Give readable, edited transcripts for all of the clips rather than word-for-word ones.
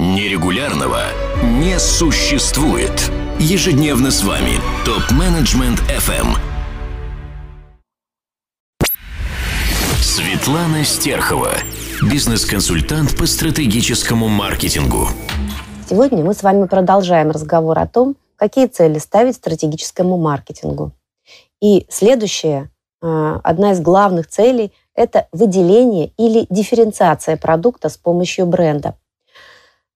Нерегулярного не существует. Ежедневно с вами Топ-Менеджмент FM. Светлана Стерхова, бизнес-консультант по стратегическому маркетингу. Сегодня мы с вами продолжаем разговор о том, какие цели ставить стратегическому маркетингу. И следующее, одна из главных целей – это выделение или дифференциация продукта с помощью бренда.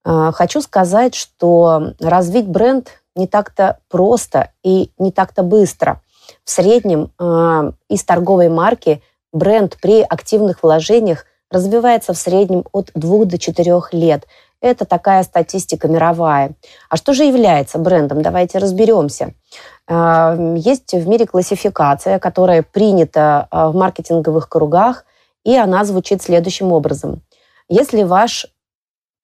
Хочу сказать, что развить бренд не так-то просто и не так-то быстро. В среднем из торговой марки бренд при активных вложениях развивается в среднем от 2 до 4 лет. Это такая статистика мировая. А что же является брендом? Давайте разберемся. Есть в мире классификация, которая принята в маркетинговых кругах, и она звучит следующим образом. Если ваш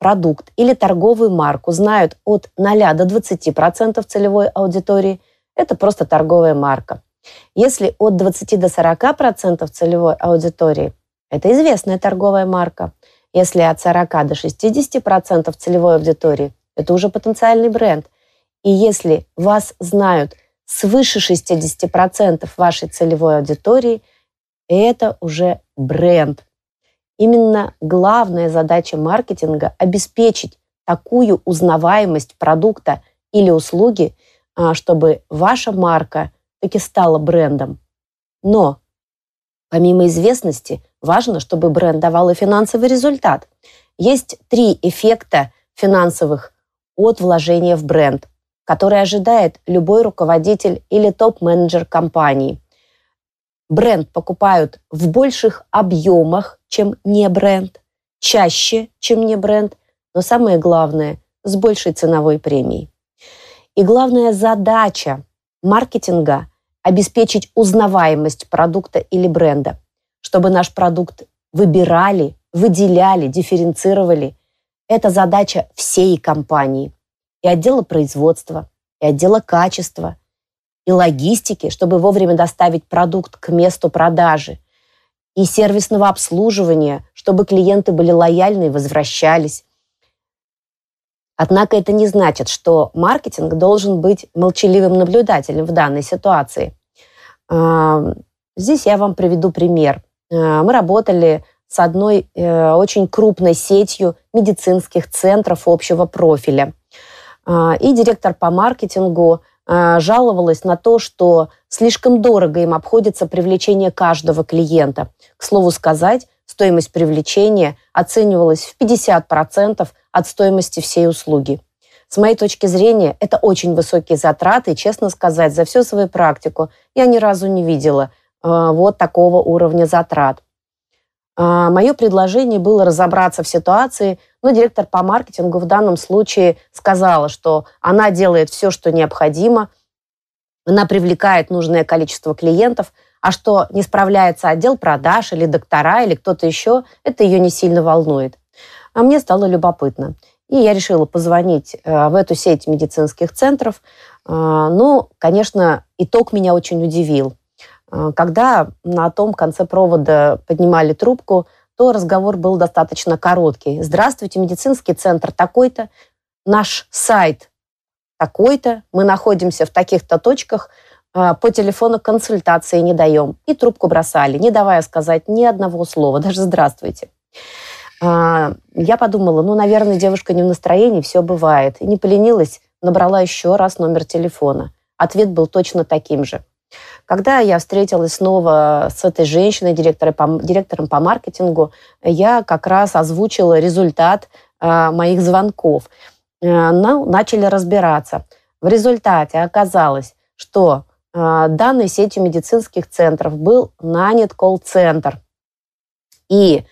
продукт или торговую марку знают от 0 до 20% целевой аудитории, это просто торговая марка. Если от 20 до 40% целевой аудитории, это известная торговая марка. Если от 40 до 60% целевой аудитории, это уже потенциальный бренд. И если вас знают свыше 60% вашей целевой аудитории, это уже бренд. Именно главная задача маркетинга – обеспечить такую узнаваемость продукта или услуги, чтобы ваша марка таки стала брендом. Но помимо известности, важно, чтобы бренд давал и финансовый результат. Есть 3 эффекта финансовых от вложения в бренд, которые ожидает любой руководитель или топ-менеджер компании. Бренд покупают в больших объемах, чем не бренд, чаще, чем не бренд, но самое главное, с большей ценовой премией. И главная задача маркетинга – обеспечить узнаваемость продукта или бренда, чтобы наш продукт выбирали, выделяли, дифференцировали. Это задача всей компании, и отдела производства, и отдела качества, и логистики, чтобы вовремя доставить продукт к месту продажи, и сервисного обслуживания, чтобы клиенты были лояльны и возвращались. Однако это не значит, что маркетинг должен быть молчаливым наблюдателем в данной ситуации. Здесь я вам приведу пример. Мы работали с одной очень крупной сетью медицинских центров общего профиля. И директор по маркетингу жаловалась на то, что слишком дорого им обходится привлечение каждого клиента. К слову сказать, стоимость привлечения оценивалась в 50% от стоимости всей услуги. С моей точки зрения, это очень высокие затраты, и, честно сказать, за всю свою практику я ни разу не видела вот такого уровня затрат. Мое предложение было разобраться в ситуации, но директор по маркетингу в данном случае сказала, что она делает все, что необходимо, она привлекает нужное количество клиентов, а что не справляется отдел продаж или доктора, или кто-то еще, это ее не сильно волнует. А мне стало любопытно. И я решила позвонить в эту сеть медицинских центров. Ну, конечно, итог меня очень удивил. Когда на том конце провода поднимали трубку, то разговор был достаточно короткий. «Здравствуйте, медицинский центр такой-то, наш сайт такой-то, мы находимся в таких-то точках, по телефону консультации не даем». И трубку бросали, не давая сказать ни одного слова, даже «здравствуйте». Я подумала, ну, наверное, девушка не в настроении, все бывает. И не поленилась, набрала еще раз номер телефона. Ответ был точно таким же. Когда я встретилась снова с этой женщиной, директором по маркетингу, я как раз озвучила результат моих звонков. Начали разбираться. В результате оказалось, что данной сетью медицинских центров был нанят колл-центр. И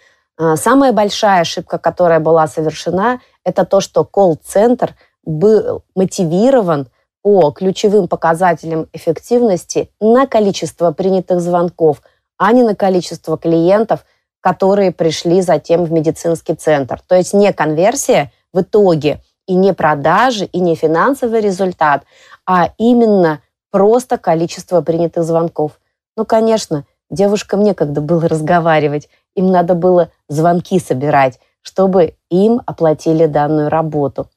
самая большая ошибка, которая была совершена, это то, что колл-центр был мотивирован по ключевым показателям эффективности на количество принятых звонков, а не на количество клиентов, которые пришли затем в медицинский центр. То есть не конверсия в итоге, и не продажи, и не финансовый результат, а именно просто количество принятых звонков. Ну, конечно, девушкам некогда было разговаривать, им надо было звонки собирать, чтобы им оплатили данную работу.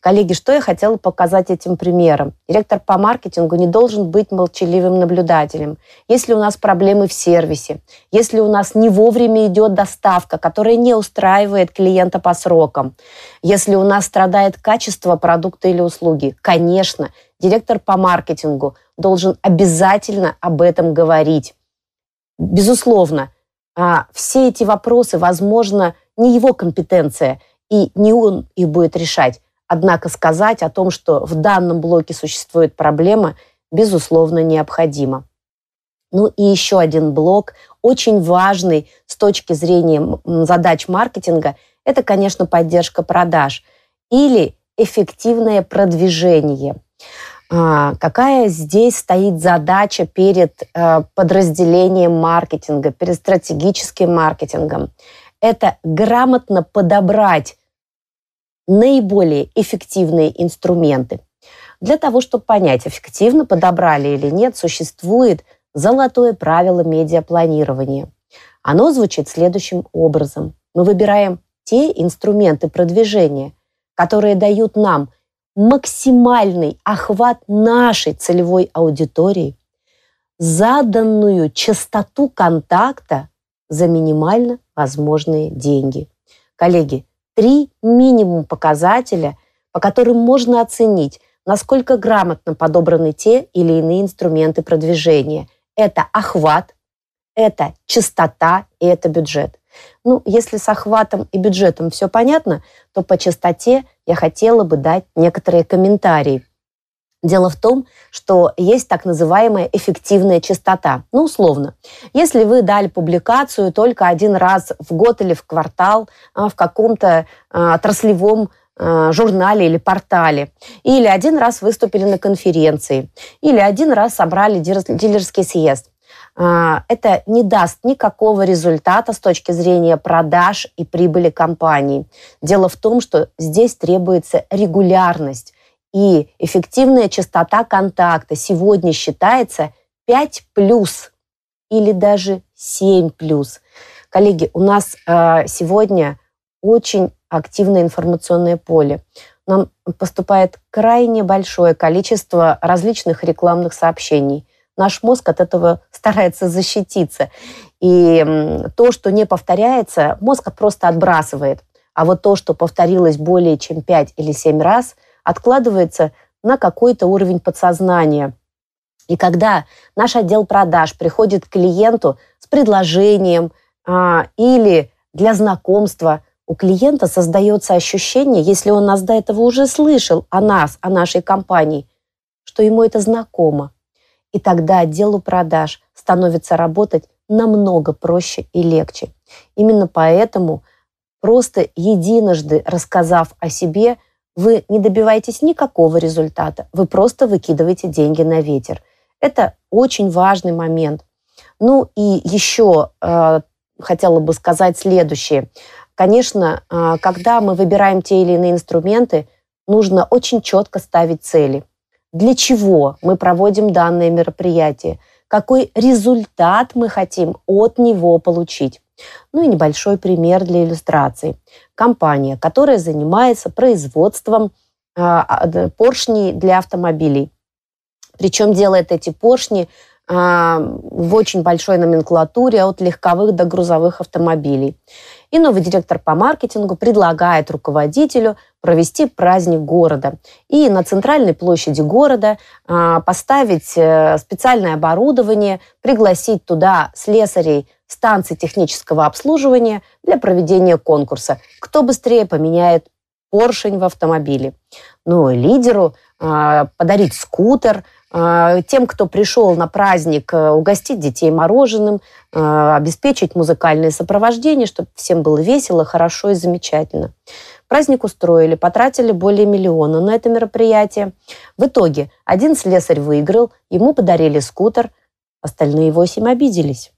Коллеги, что я хотела показать этим примером? Директор по маркетингу не должен быть молчаливым наблюдателем. Если у нас проблемы в сервисе, если у нас не вовремя идет доставка, которая не устраивает клиента по срокам, если у нас страдает качество продукта или услуги, конечно, директор по маркетингу должен обязательно об этом говорить. Безусловно, все эти вопросы, возможно, не его компетенция, и не он их будет решать. Однако сказать о том, что в данном блоке существует проблема, безусловно, необходимо. Ну и еще один блок, очень важный с точки зрения задач маркетинга, это, конечно, поддержка продаж или эффективное продвижение. Какая здесь стоит задача перед подразделением маркетинга, перед стратегическим маркетингом? Это грамотно подобрать наиболее эффективные инструменты. Для того, чтобы понять, эффективно подобрали или нет, существует золотое правило медиапланирования. Оно звучит следующим образом. Мы выбираем те инструменты продвижения, которые дают нам максимальный охват нашей целевой аудитории, заданную частоту контакта за минимально возможные деньги. Коллеги, 3 минимум показателя, по которым можно оценить, насколько грамотно подобраны те или иные инструменты продвижения. Это охват, это частота и это бюджет. Ну, если с охватом и бюджетом все понятно, то по частоте я хотела бы дать некоторые комментарии. Дело в том, что есть так называемая эффективная частота. Ну, условно. Если вы дали публикацию только один раз в год или в квартал в каком-то отраслевом журнале или портале, или один раз выступили на конференции, или один раз собрали дилерский съезд, это не даст никакого результата с точки зрения продаж и прибыли компании. Дело в том, что здесь требуется регулярность. И эффективная частота контакта сегодня считается 5+ или даже 7+. Коллеги, у нас сегодня очень активное информационное поле. Нам поступает крайне большое количество различных рекламных сообщений. Наш мозг от этого старается защититься. И то, что не повторяется, мозг просто отбрасывает. А вот то, что повторилось более чем 5 или 7 раз – откладывается на какой-то уровень подсознания. И когда наш отдел продаж приходит к клиенту с предложением или для знакомства, у клиента создается ощущение, если он нас до этого уже слышал о нас, о нашей компании, что ему это знакомо. И тогда отделу продаж становится работать намного проще и легче. Именно поэтому, просто единожды рассказав о себе, вы не добиваетесь никакого результата, вы просто выкидываете деньги на ветер. Это очень важный момент. Ну и еще хотела бы сказать следующее. Конечно, когда мы выбираем те или иные инструменты, нужно очень четко ставить цели. Для чего мы проводим данное мероприятие? Какой результат мы хотим от него получить? Ну и небольшой пример для иллюстрации. Компания, которая занимается производством поршней для автомобилей. Причем делает эти поршни в очень большой номенклатуре от легковых до грузовых автомобилей. И новый директор по маркетингу предлагает руководителю провести праздник города и на центральной площади города поставить специальное оборудование, пригласить туда слесарей станции технического обслуживания для проведения конкурса. Кто быстрее поменяет поршень в автомобиле? Ну, лидеру подарить скутер, тем, кто пришел на праздник, угостить детей мороженым, обеспечить музыкальное сопровождение, чтобы всем было весело, хорошо и замечательно. Праздник устроили, потратили более 1 000 000 на это мероприятие. В итоге один слесарь выиграл, ему подарили скутер, остальные 8 обиделись.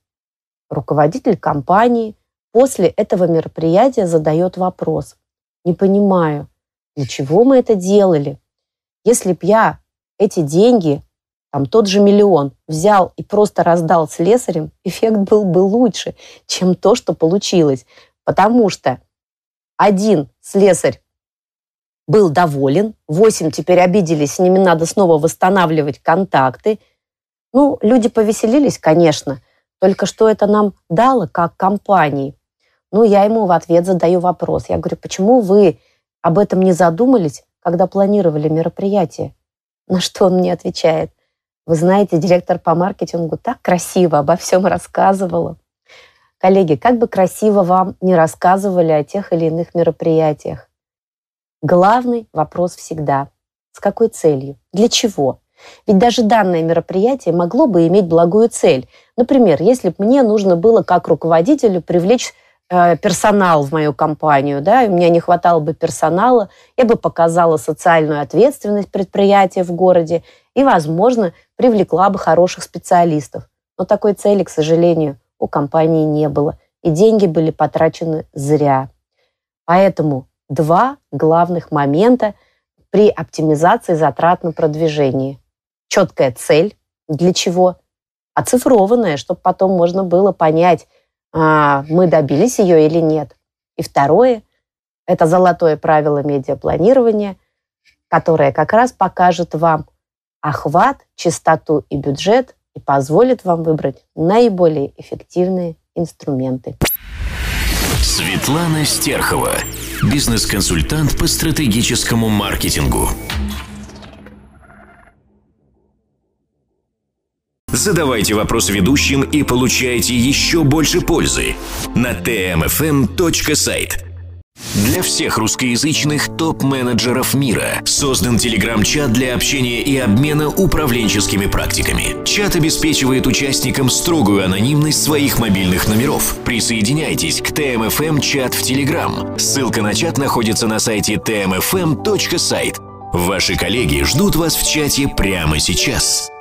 Руководитель компании после этого мероприятия задает вопрос. Не понимаю, для чего мы это делали? Если б я эти деньги, там тот же 1 000 000, взял и просто раздал слесарям, эффект был бы лучше, чем то, что получилось. Потому что 1 слесарь был доволен, 8 теперь обиделись, с ними надо снова восстанавливать контакты. Ну, люди повеселились, конечно, только что это нам дало как компании. Ну, я ему в ответ задаю вопрос. Я говорю, почему вы об этом не задумались, когда планировали мероприятие? На что он мне отвечает. Вы знаете, директор по маркетингу так красиво обо всем рассказывала. Коллеги, как бы красиво вам не рассказывали о тех или иных мероприятиях, главный вопрос всегда – с какой целью, для чего? Ведь даже данное мероприятие могло бы иметь благую цель. Например, если бы мне нужно было как руководителю привлечь персонал в мою компанию, да, и у меня не хватало бы персонала, я бы показала социальную ответственность предприятия в городе и, возможно, привлекла бы хороших специалистов. Но такой цели, к сожалению, у компании не было, и деньги были потрачены зря. Поэтому два главных момента при оптимизации затрат на продвижение. Четкая цель, для чего, оцифрованная, чтобы потом можно было понять, мы добились ее или нет. И второе, это золотое правило медиапланирования, которое как раз покажет вам охват, частоту и бюджет и позволит вам выбрать наиболее эффективные инструменты. Светлана Стерхова, бизнес-консультант по стратегическому маркетингу. Задавайте вопросы ведущим и получайте еще больше пользы на tmfm.site. Для всех русскоязычных топ-менеджеров мира создан телеграм-чат для общения и обмена управленческими практиками. Чат обеспечивает участникам строгую анонимность своих мобильных номеров. Присоединяйтесь к TMFM-чат в Телеграм. Ссылка на чат находится на сайте tmfm.site. Ваши коллеги ждут вас в чате прямо сейчас.